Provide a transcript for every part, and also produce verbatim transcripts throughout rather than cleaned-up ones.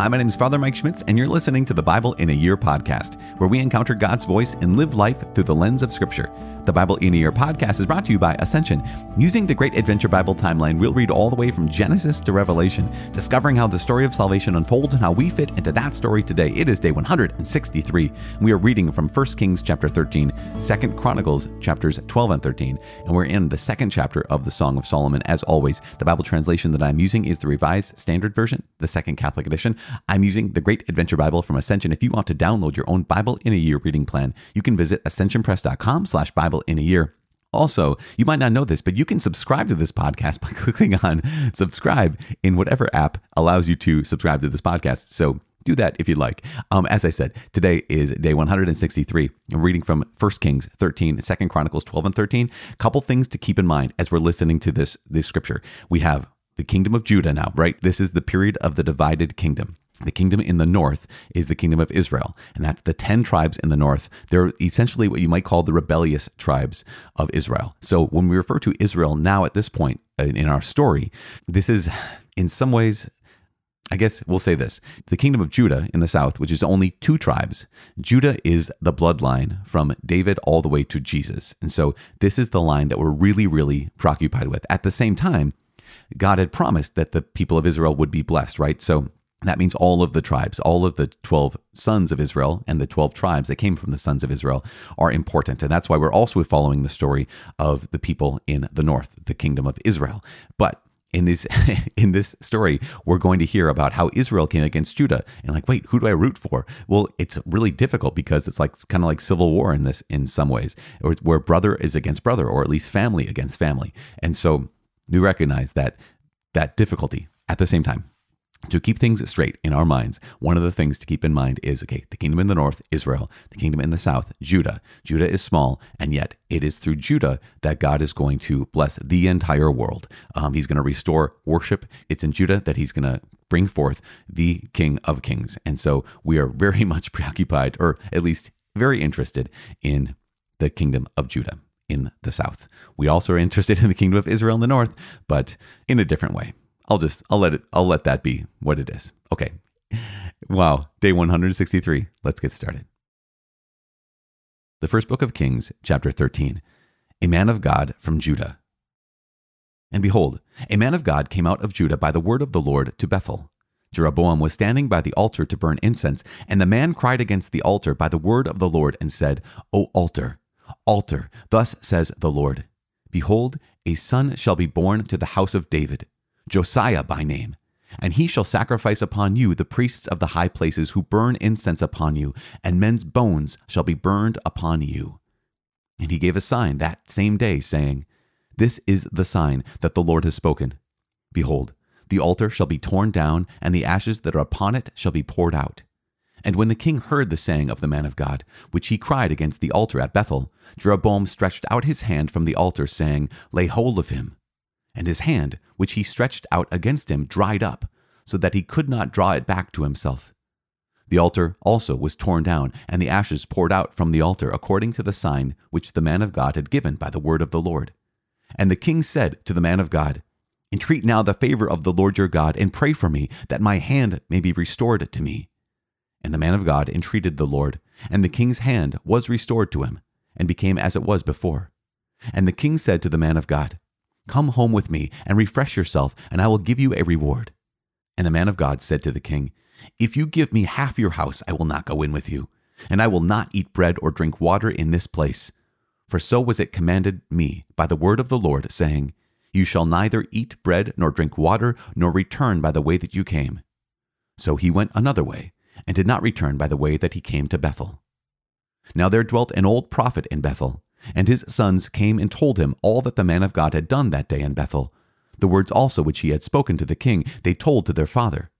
Hi, my name is Father Mike Schmitz, and you're listening to the Bible in a Year podcast, where we encounter God's voice and live life through the lens of Scripture. The Bible in a Year podcast is brought to you by Ascension. Using the Great Adventure Bible timeline, we'll read all the way from Genesis to Revelation, discovering how the story of salvation unfolds and how we fit into that story today. It is day one hundred sixty-three. We are reading from First Kings chapter thirteen, Second Chronicles chapters twelve and thirteen, and we're in the second chapter of the Song of Solomon. As always, the Bible translation that I'm using is the Revised Standard Version, the Second Catholic Edition. I'm using the Great Adventure Bible from Ascension. If you want to download your own Bible in a Year reading plan, you can visit ascensionpress.com slash Bible in a Year. Also, you might not know this, but you can subscribe to this podcast by clicking on subscribe in whatever app allows you to subscribe to this podcast. So do that if you'd like. Um, as I said, today is day one hundred sixty-three. I'm reading from First Kings thirteen, Second Chronicles twelve and thirteen. A couple things to keep in mind as we're listening to this, this scripture. We have the kingdom of Judah now, right? This is the period of the divided kingdom. The kingdom in the north is the kingdom of Israel, and that's the ten tribes in the north. They're essentially what you might call the rebellious tribes of Israel. So when we refer to Israel now at this point in our story, this is in some ways, I guess we'll say this, the kingdom of Judah in the south, which is only two tribes. Judah is the bloodline from David all the way to Jesus. And so this is the line that we're really, really preoccupied with. At the same time, God had promised that the people of Israel would be blessed, right? So that means all of the tribes, all of the twelve sons of Israel and the twelve tribes that came from the sons of Israel are important. And that's why we're also following the story of the people in the north, the kingdom of Israel. But in this in this story, we're going to hear about how Israel came against Judah. And like, wait, who do I root for? Well, it's really difficult because it's like kind of like civil war in this in some ways, where brother is against brother, or at least family against family. And so we recognize that that difficulty at the same time. To keep things straight in our minds, one of the things to keep in mind is, okay, the kingdom in the north, Israel, the kingdom in the south, Judah. Judah is small, and yet it is through Judah that God is going to bless the entire world. Um, he's going to restore worship. It's in Judah that he's going to bring forth the King of Kings. And so we are very much preoccupied, or at least very interested, in the kingdom of Judah in the south. We also are interested in the kingdom of Israel in the north, but in a different way. I'll just, I'll let it, I'll let that be what it is. Okay. Wow. Day one hundred sixty-three. Let's get started. The first book of Kings, chapter thirteen, a man of God from Judah. And behold, a man of God came out of Judah by the word of the Lord to Bethel. Jeroboam was standing by the altar to burn incense, and the man cried against the altar by the word of the Lord and said, O altar, altar, thus says the Lord, behold, a son shall be born to the house of David, Josiah by name, and he shall sacrifice upon you the priests of the high places who burn incense upon you, and men's bones shall be burned upon you. And he gave a sign that same day, saying, this is the sign that the Lord has spoken. Behold, the altar shall be torn down, and the ashes that are upon it shall be poured out. And when the king heard the saying of the man of God, which he cried against the altar at Bethel, Jeroboam stretched out his hand from the altar, saying, lay hold of him. And his hand, which he stretched out against him, dried up, so that he could not draw it back to himself. The altar also was torn down, and the ashes poured out from the altar, according to the sign which the man of God had given by the word of the Lord. And the king said to the man of God, entreat now the favor of the Lord your God, and pray for me, that my hand may be restored to me. And the man of God entreated the Lord, and the king's hand was restored to him, and became as it was before. And the king said to the man of God, come home with me and refresh yourself, and I will give you a reward. And the man of God said to the king, if you give me half your house, I will not go in with you, and I will not eat bread or drink water in this place. For so was it commanded me by the word of the Lord, saying, you shall neither eat bread nor drink water, nor return by the way that you came. So he went another way, and did not return by the way that he came to Bethel. Now there dwelt an old prophet in Bethel, and his sons came and told him all that the man of God had done that day in Bethel. The words also which he had spoken to the king, they told to their father.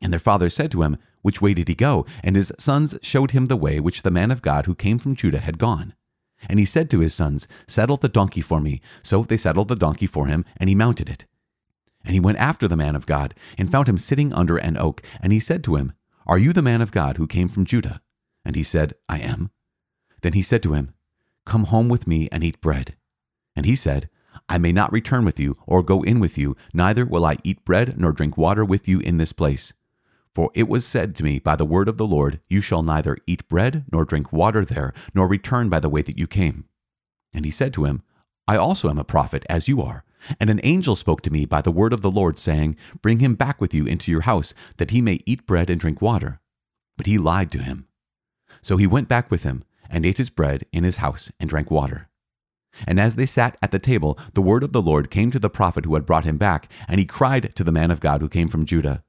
And their father said to him, which way did he go? And his sons showed him the way which the man of God who came from Judah had gone. And he said to his sons, saddle the donkey for me. So they saddled the donkey for him, and he mounted it. And he went after the man of God, and found him sitting under an oak. And he said to him, are you the man of God who came from Judah? And he said, I am. Then he said to him, come home with me and eat bread. And he said, I may not return with you or go in with you, neither will I eat bread nor drink water with you in this place. For it was said to me by the word of the Lord, you shall neither eat bread nor drink water there, nor return by the way that you came. And he said to him, I also am a prophet, as you are. And an angel spoke to me by the word of the Lord, saying, Bring him back with you into your house, that he may eat bread and drink water. But he lied to him. So he went back with him, and ate his bread in his house, and drank water. And as they sat at the table, the word of the Lord came to the prophet who had brought him back, and he cried to the man of God who came from Judah.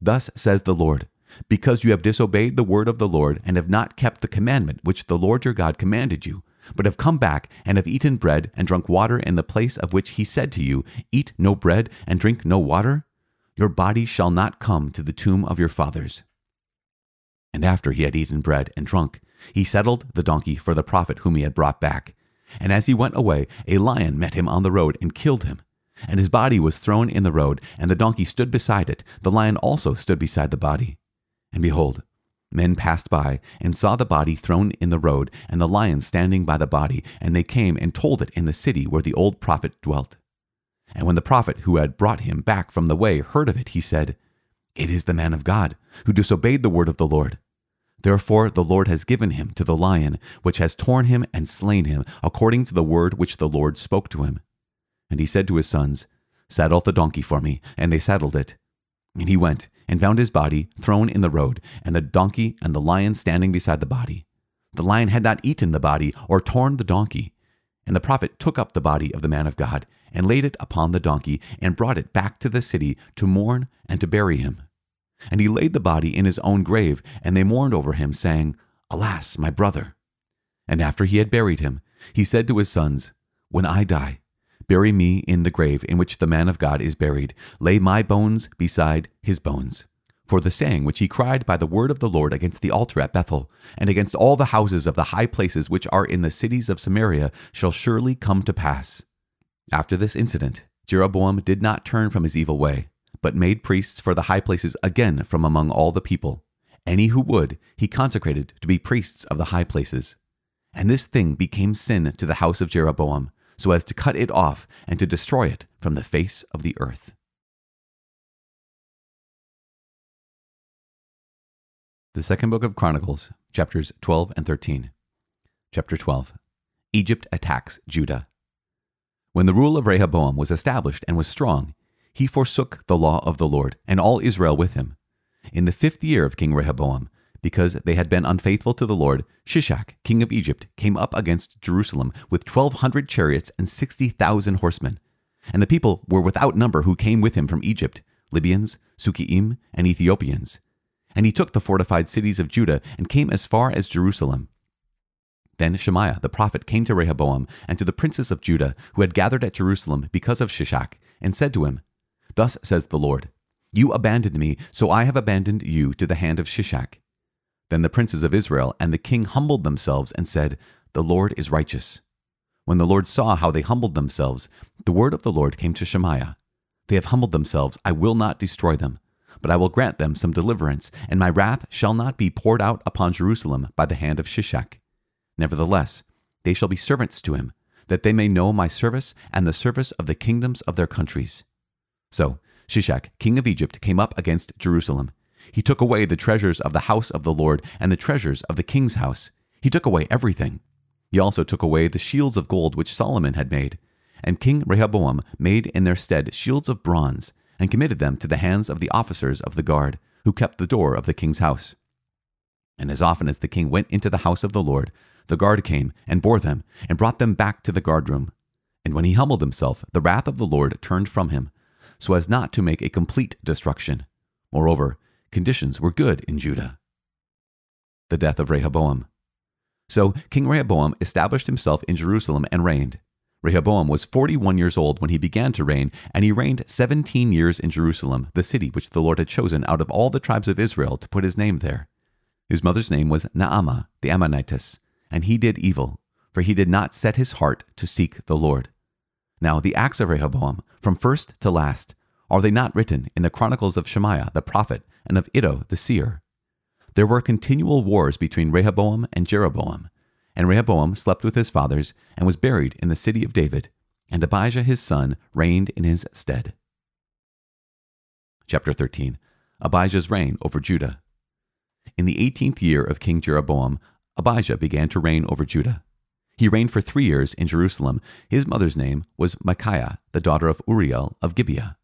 Thus says the Lord, because you have disobeyed the word of the Lord and have not kept the commandment which the Lord your God commanded you, but have come back and have eaten bread and drunk water in the place of which he said to you, Eat no bread and drink no water, your body shall not come to the tomb of your fathers. And after he had eaten bread and drunk, he saddled the donkey for the prophet whom he had brought back. And as he went away, a lion met him on the road and killed him. And his body was thrown in the road, and the donkey stood beside it. The lion also stood beside the body. And behold, men passed by, and saw the body thrown in the road, and the lion standing by the body. And they came and told it in the city where the old prophet dwelt. And when the prophet who had brought him back from the way heard of it, he said, It is the man of God, who disobeyed the word of the Lord. Therefore the Lord has given him to the lion, which has torn him and slain him, according to the word which the Lord spoke to him. And he said to his sons, Saddle the donkey for me, and they saddled it. And he went, and found his body thrown in the road, and the donkey and the lion standing beside the body. The lion had not eaten the body, or torn the donkey. And the prophet took up the body of the man of God, and laid it upon the donkey, and brought it back to the city to mourn and to bury him. And he laid the body in his own grave, and they mourned over him, saying, Alas, my brother! And after he had buried him, he said to his sons, When I die, bury me in the grave in which the man of God is buried. Lay my bones beside his bones. For the saying which he cried by the word of the Lord against the altar at Bethel, and against all the houses of the high places which are in the cities of Samaria, shall surely come to pass. After this incident, Jeroboam did not turn from his evil way, but made priests for the high places again from among all the people. Any who would, he consecrated to be priests of the high places. And this thing became sin to the house of Jeroboam, so as to cut it off and to destroy it from the face of the earth. The Second Book of Chronicles, chapters twelve and thirteen. Chapter twelve. Egypt attacks Judah. When the rule of Rehoboam was established and was strong, he forsook the law of the Lord, and all Israel with him. In the fifth year of King Rehoboam, because they had been unfaithful to the Lord, Shishak, king of Egypt, came up against Jerusalem with twelve hundred chariots and sixty thousand horsemen. And the people were without number who came with him from Egypt, Libyans, Sukiim, and Ethiopians. And he took the fortified cities of Judah and came as far as Jerusalem. Then Shemaiah the prophet came to Rehoboam and to the princes of Judah who had gathered at Jerusalem because of Shishak, and said to him, Thus says the Lord, You abandoned me, so I have abandoned you to the hand of Shishak. Then the princes of Israel and the king humbled themselves and said, The Lord is righteous. When the Lord saw how they humbled themselves, the word of the Lord came to Shemaiah. They have humbled themselves, I will not destroy them, but I will grant them some deliverance, and my wrath shall not be poured out upon Jerusalem by the hand of Shishak. Nevertheless, they shall be servants to him, that they may know my service and the service of the kingdoms of their countries. So Shishak, king of Egypt, came up against Jerusalem. He took away the treasures of the house of the Lord and the treasures of the king's house. He took away everything. He also took away the shields of gold which Solomon had made. And King Rehoboam made in their stead shields of bronze, and committed them to the hands of the officers of the guard, who kept the door of the king's house. And as often as the king went into the house of the Lord, the guard came and bore them, and brought them back to the guard room. And when he humbled himself, the wrath of the Lord turned from him, so as not to make a complete destruction. Moreover, conditions were good in Judah. The death of Rehoboam. So King Rehoboam established himself in Jerusalem and reigned. Rehoboam was forty-one years old when he began to reign, and he reigned seventeen years in Jerusalem, the city which the Lord had chosen out of all the tribes of Israel to put his name there. His mother's name was Naama, the Ammonitess, and he did evil, for he did not set his heart to seek the Lord. Now the acts of Rehoboam, from first to last, are they not written in the chronicles of Shemaiah the prophet and of Iddo the seer? There were continual wars between Rehoboam and Jeroboam, and Rehoboam slept with his fathers and was buried in the city of David, and Abijah his son reigned in his stead. Chapter thirteen. Abijah's reign over Judah. In the eighteenth year of King Jeroboam, Abijah began to reign over Judah. He reigned for three years in Jerusalem. His mother's name was Maacah, the daughter of Uriel of Gibeah.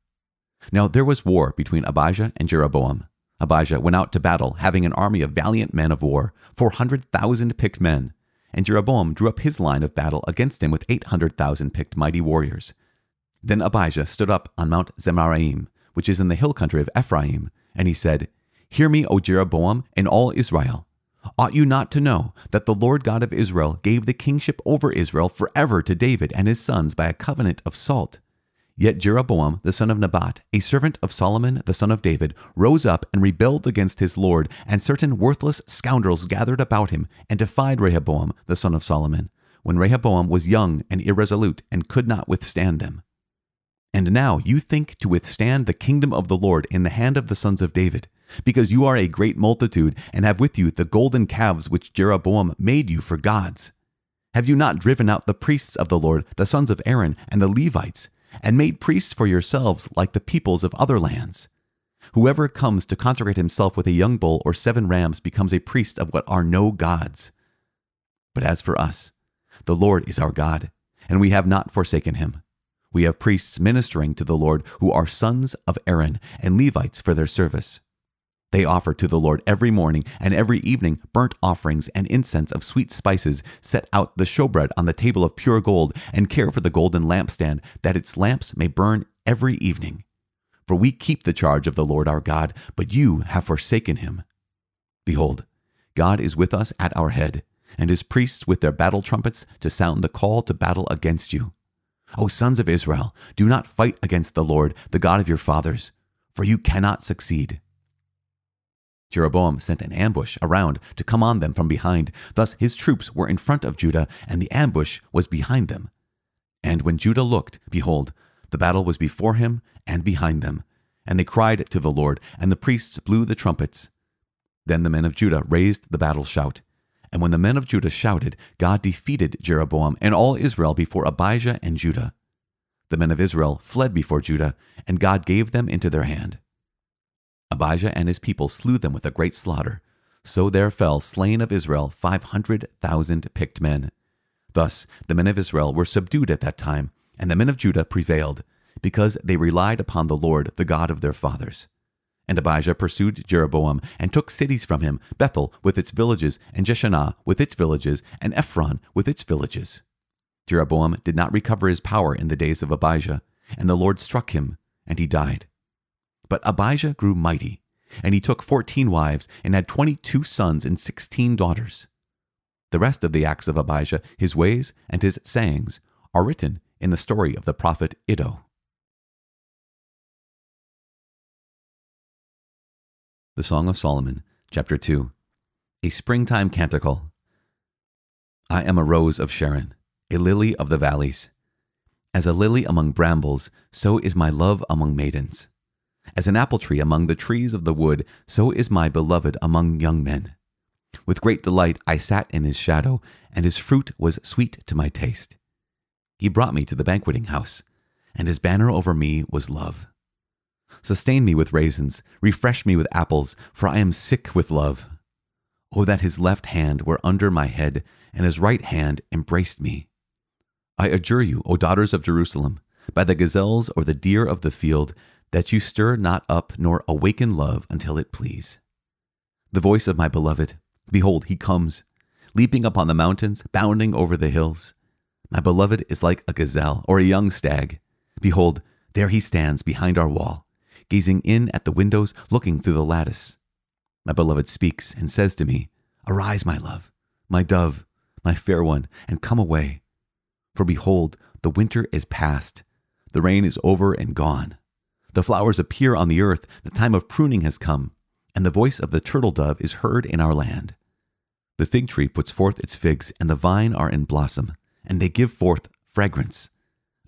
Now there was war between Abijah and Jeroboam. Abijah went out to battle, having an army of valiant men of war, four hundred thousand picked men. And Jeroboam drew up his line of battle against him with eight hundred thousand picked mighty warriors. Then Abijah stood up on Mount Zemaraim, which is in the hill country of Ephraim, and he said, "Hear me, O Jeroboam, and all Israel. Ought you not to know that the Lord God of Israel gave the kingship over Israel forever to David and his sons by a covenant of salt? Yet Jeroboam, the son of Nebat, a servant of Solomon, the son of David, rose up and rebelled against his Lord, and certain worthless scoundrels gathered about him and defied Rehoboam, the son of Solomon, when Rehoboam was young and irresolute and could not withstand them. And now you think to withstand the kingdom of the Lord in the hand of the sons of David, because you are a great multitude and have with you the golden calves which Jeroboam made you for gods. Have you not driven out the priests of the Lord, the sons of Aaron and the Levites, and made priests for yourselves like the peoples of other lands? Whoever comes to consecrate himself with a young bull or seven rams becomes a priest of what are no gods. But as for us, the Lord is our God, and we have not forsaken him. We have priests ministering to the Lord who are sons of Aaron and Levites for their service. They offer to the Lord every morning and every evening burnt offerings and incense of sweet spices, set out the showbread on the table of pure gold, and care for the golden lampstand, that its lamps may burn every evening. For we keep the charge of the Lord our God, but you have forsaken him. Behold, God is with us at our head, and his priests with their battle trumpets to sound the call to battle against you. O sons of Israel, do not fight against the Lord, the God of your fathers, for you cannot succeed." Jeroboam sent an ambush around to come on them from behind. Thus his troops were in front of Judah, and the ambush was behind them. And when Judah looked, behold, the battle was before him and behind them. And they cried to the Lord, and the priests blew the trumpets. Then the men of Judah raised the battle shout. And when the men of Judah shouted, God defeated Jeroboam and all Israel before Abijah and Judah. The men of Israel fled before Judah, and God gave them into their hand. Abijah and his people slew them with a great slaughter. So there fell slain of Israel five hundred thousand picked men. Thus the men of Israel were subdued at that time, and the men of Judah prevailed, because they relied upon the Lord, the God of their fathers. And Abijah pursued Jeroboam, and took cities from him, Bethel with its villages, and Jeshannah with its villages, and Ephron with its villages. Jeroboam did not recover his power in the days of Abijah, and the Lord struck him, and he died. But Abijah grew mighty, and he took fourteen wives, and had twenty-two sons and sixteen daughters. The rest of the acts of Abijah, his ways and his sayings, are written in the story of the prophet Iddo. The Song of Solomon, Chapter two. A Springtime Canticle. I am a rose of Sharon, a lily of the valleys. As a lily among brambles, so is my love among maidens. As an apple tree among the trees of the wood, so is my beloved among young men. With great delight I sat in his shadow, and his fruit was sweet to my taste. He brought me to the banqueting house, and his banner over me was love. Sustain me with raisins, refresh me with apples, for I am sick with love. Oh, that his left hand were under my head, and his right hand embraced me. I adjure you, O daughters of Jerusalem, by the gazelles or the deer of the field, that you stir not up nor awaken love until it please. The voice of my beloved, behold, he comes, leaping upon the mountains, bounding over the hills. My beloved is like a gazelle or a young stag. Behold, there he stands behind our wall, gazing in at the windows, looking through the lattice. My beloved speaks and says to me, Arise, my love, my dove, my fair one, and come away. For behold, the winter is past, the rain is over and gone. The flowers appear on the earth, the time of pruning has come, and the voice of the turtle dove is heard in our land. The fig tree puts forth its figs, and the vine are in blossom, and they give forth fragrance.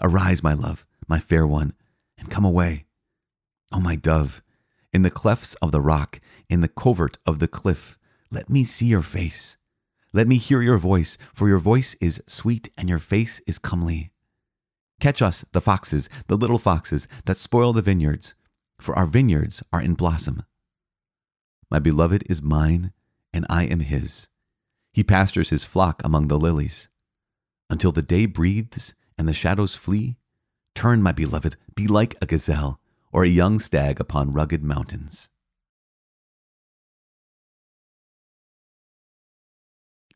Arise, my love, my fair one, and come away. O my dove, in the clefts of the rock, in the covert of the cliff, let me see your face. Let me hear your voice, for your voice is sweet and your face is comely. Catch us, the foxes, the little foxes, that spoil the vineyards, for our vineyards are in blossom. My beloved is mine, and I am his. He pastures his flock among the lilies. Until the day breathes and the shadows flee, turn, my beloved, be like a gazelle or a young stag upon rugged mountains.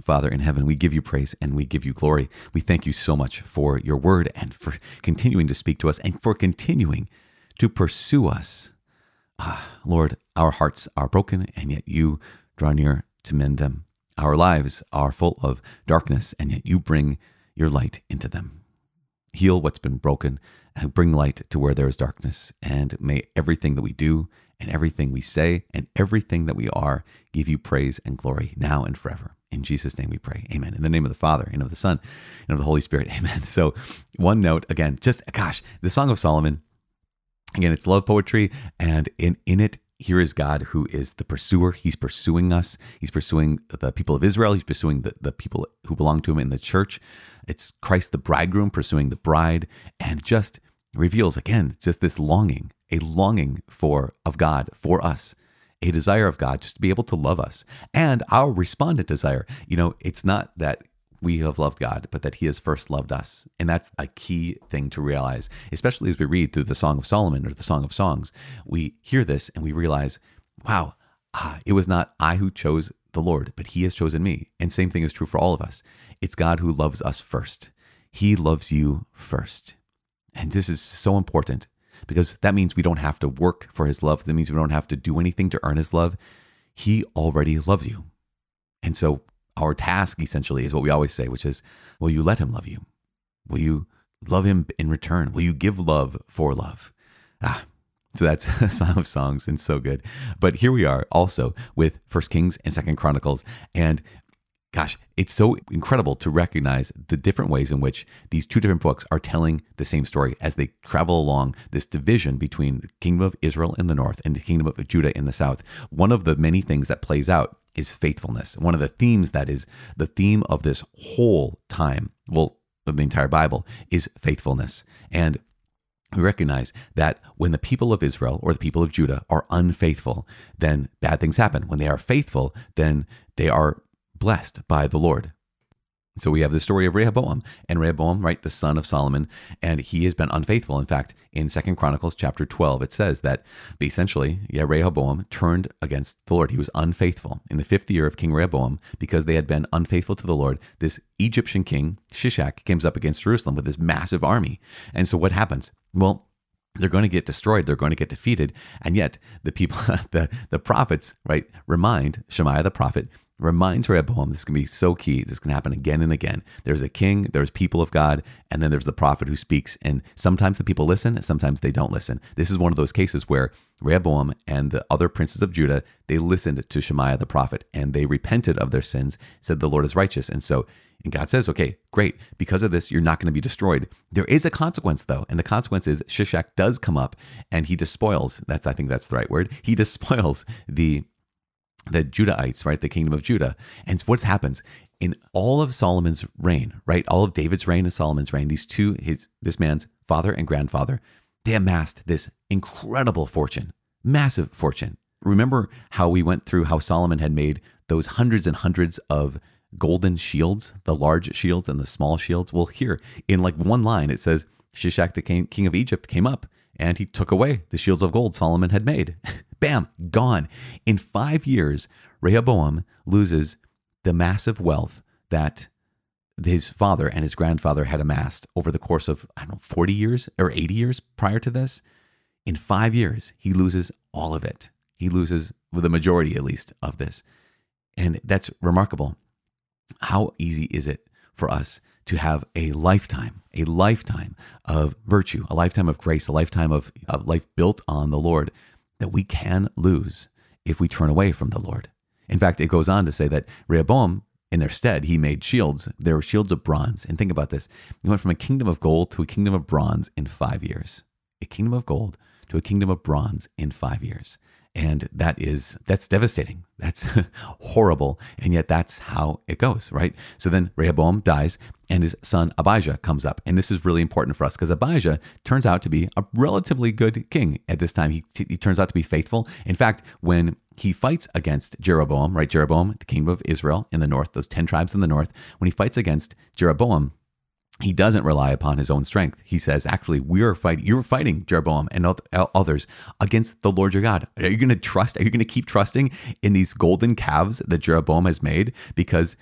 Father in heaven, we give you praise and we give you glory. We thank you so much for your word and for continuing to speak to us and for continuing to pursue us. Ah, Lord, our hearts are broken and yet you draw near to mend them. Our lives are full of darkness and yet you bring your light into them. Heal what's been broken and bring light to where there is darkness. And may everything that we do and everything we say and everything that we are give you praise and glory now and forever. In Jesus' name we pray. Amen. In the name of the Father, and of the Son, and of the Holy Spirit. Amen. So one note, again, just, gosh, the Song of Solomon, again, it's love poetry. And in, in it, here is God who is the pursuer. He's pursuing us. He's pursuing the people of Israel. He's pursuing the, the people who belong to him in the church. It's Christ the bridegroom pursuing the bride, and just reveals, again, just this longing, a longing for of God for us, a desire of God just to be able to love us. And our respondent desire, you know, it's not that we have loved God, but that he has first loved us. And that's a key thing to realize, especially as we read through the Song of Solomon or the Song of Songs. We hear this and we realize, wow, ah, it was not I who chose the Lord, but he has chosen me. And same thing is true for all of us. It's God who loves us first. He loves you first. And this is so important, because that means we don't have to work for his love. That means we don't have to do anything to earn his love. He already loves you. And so our task essentially is what we always say, which is, will you let him love you? Will you love him in return? Will you give love for love? Ah, so that's a Song of Songs, and so good. But here we are also with First Kings and Second Chronicles. And gosh, it's so incredible to recognize the different ways in which these two different books are telling the same story as they travel along this division between the kingdom of Israel in the north and the kingdom of Judah in the south. One of the many things that plays out is faithfulness. One of the themes that is the theme of this whole time, well, of the entire Bible, is faithfulness. And we recognize that when the people of Israel or the people of Judah are unfaithful, then bad things happen. When they are faithful, then they are blessed by the Lord. So we have the story of Rehoboam, and Rehoboam, right, the son of Solomon, and he has been unfaithful. In fact, in Second Chronicles chapter twelve, it says that essentially, yeah, Rehoboam turned against the Lord. He was unfaithful in the fifth year of King Rehoboam, because they had been unfaithful to the Lord. This Egyptian king, Shishak, comes up against Jerusalem with this massive army. And so what happens? Well, they're going to get destroyed. They're going to get defeated. And yet the people, the, the prophets, right, remind Shemaiah the prophet, reminds Rehoboam, this is going to be so key. This can happen again and again. There's a king, there's people of God, and then there's the prophet who speaks. And sometimes the people listen, and sometimes they don't listen. This is one of those cases where Rehoboam and the other princes of Judah, they listened to Shemaiah the prophet, and they repented of their sins, said the Lord is righteous. And so, and God says, okay, great. Because of this, you're not going to be destroyed. There is a consequence though. And the consequence is Shishak does come up and he despoils. That's, I think that's the right word. He despoils the the Judahites, right? The kingdom of Judah. And so what happens in all of Solomon's reign, right? All of David's reign and Solomon's reign, these two, his, this man's father and grandfather, they amassed this incredible fortune, massive fortune. Remember how we went through how Solomon had made those hundreds and hundreds of golden shields, the large shields and the small shields. Well, here in like one line, it says, Shishak, the king, king of Egypt, came up and he took away the shields of gold Solomon had made. Bam, gone. In five years, Rehoboam loses the massive wealth that his father and his grandfather had amassed over the course of, I don't know, forty years or eighty years prior to this. In five years, he loses all of it. He loses the majority, at least, of this. And that's remarkable. How easy is it for us to have a lifetime, a lifetime of virtue, a lifetime of grace, a lifetime of, of life built on the Lord that we can lose if we turn away from the Lord? In fact, it goes on to say that Rehoboam, in their stead, he made shields. There were shields of bronze. And think about this. He went from a kingdom of gold to a kingdom of bronze in five years. A kingdom of gold to a kingdom of bronze in five years. And that is, that's devastating. That's horrible. And yet that's how it goes, right? So then Rehoboam dies and his son Abijah comes up. And this is really important for us because Abijah turns out to be a relatively good king at this time. He, he turns out to be faithful. In fact, when he fights against Jeroboam, right? Jeroboam, the king of Israel in the north, those ten tribes in the north. When he fights against Jeroboam, he doesn't rely upon his own strength. He says, actually, we are fighting, you're fighting, Jeroboam and others, against the Lord your God. Are you going to trust? Are you going to keep trusting in these golden calves that Jeroboam has made? Because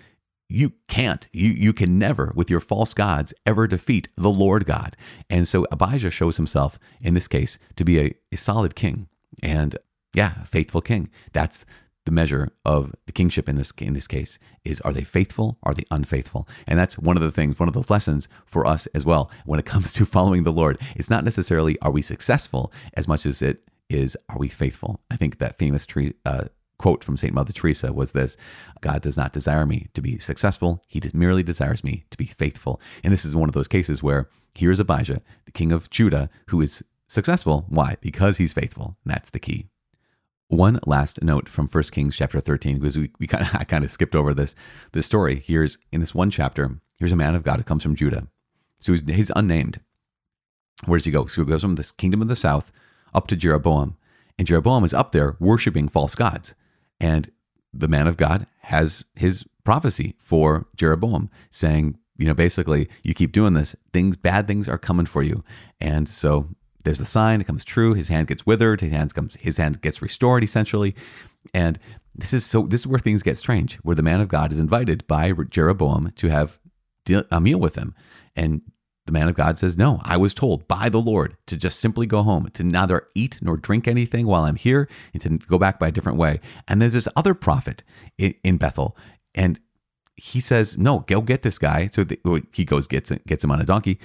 you can't, you, you can never with your false gods ever defeat the Lord God. And so Abijah shows himself in this case to be a, a solid king and yeah, a faithful king. That's the measure of the kingship in this, in this case is, are they faithful? Are they unfaithful? And that's one of the things, one of those lessons for us as well. When it comes to following the Lord, it's not necessarily, are we successful as much as it is, are we faithful? I think that famous tree, uh, quote from Saint Mother Teresa was this: God does not desire me to be successful. He merely desires me to be faithful. And this is one of those cases where here's Abijah, the king of Judah, who is successful. Why? Because he's faithful. And that's the key. One last note from First Kings chapter thirteen, because we, we kind of, I kind of skipped over this, this story. Here's in this one chapter, here's a man of God who comes from Judah. So he's, he's unnamed. Where does he go? So he goes from this kingdom of the south up to Jeroboam. And Jeroboam is up there worshiping false gods. And the man of God has his prophecy for Jeroboam saying, you know, basically, you keep doing this, things, bad things are coming for you. And so there's the sign, it comes true, his hand gets withered, his hand comes, his hand gets restored essentially. And this is so this is where things get strange, where the man of God is invited by Jeroboam to have a meal with him. And the man of God says, no, I was told by the Lord to just simply go home, to neither eat nor drink anything while I'm here, and to go back by a different way. And there's this other prophet in Bethel, and he says, no, go get this guy. So the, he goes, gets, gets him on a donkey,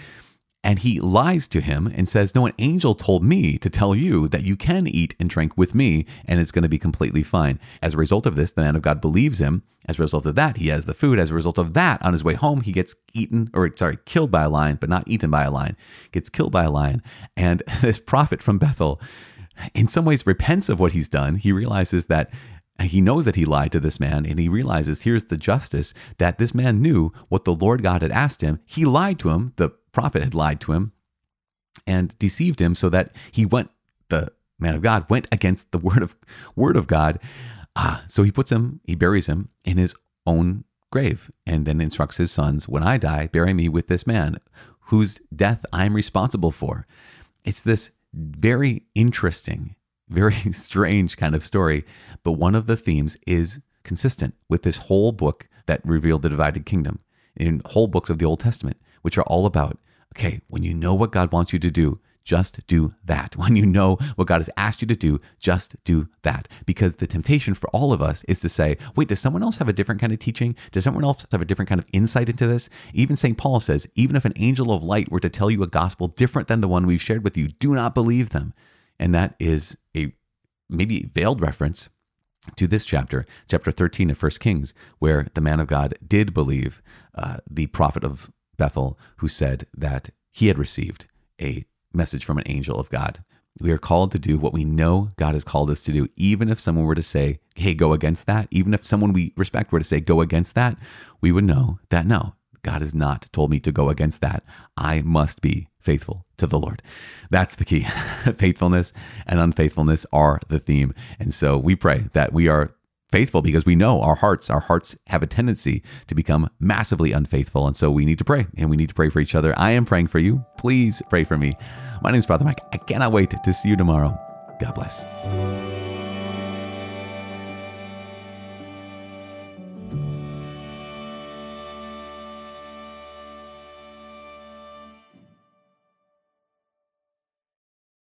and he lies to him and says, no, an angel told me to tell you that you can eat and drink with me, and it's going to be completely fine. As a result of this, the man of God believes him. As a result of that, he has the food. As a result of that, on his way home, he gets eaten, or sorry, killed by a lion, but not eaten by a lion, gets killed by a lion. And this prophet from Bethel, in some ways, repents of what he's done. He realizes that he knows that he lied to this man, and he realizes here's the justice that this man knew what the Lord God had asked him. He lied to him. The prophet had lied to him and deceived him so that he went, the man of God went against the word of word of God. Ah, so he puts him, he buries him in his own grave, and then instructs his sons, when I die, bury me with this man whose death I'm responsible for. It's this very interesting, very strange kind of story, but one of the themes is consistent with this whole book that revealed the divided kingdom in whole books of the Old Testament, which are all about, okay, when you know what God wants you to do, just do that. When you know what God has asked you to do, just do that. Because the temptation for all of us is to say, wait, does someone else have a different kind of teaching? Does someone else have a different kind of insight into this? Even Saint Paul says, even if an angel of light were to tell you a gospel different than the one we've shared with you, do not believe them. And that is a maybe veiled reference to this chapter, chapter thirteen of First Kings, where the man of God did believe uh, the prophet of Bethel, who said that he had received a message from an angel of God. We are called to do what we know God has called us to do, even if someone were to say, hey, go against that. Even if someone we respect were to say, go against that, we would know that no, God has not told me to go against that. I must be faithful to the Lord. That's the key. Faithfulness and unfaithfulness are the theme. And so we pray that we are faithful, because we know our hearts, our hearts have a tendency to become massively unfaithful. And so we need to pray, and we need to pray for each other. I am praying for you. Please pray for me. My name is Father Mike. I cannot wait to see you tomorrow. God bless.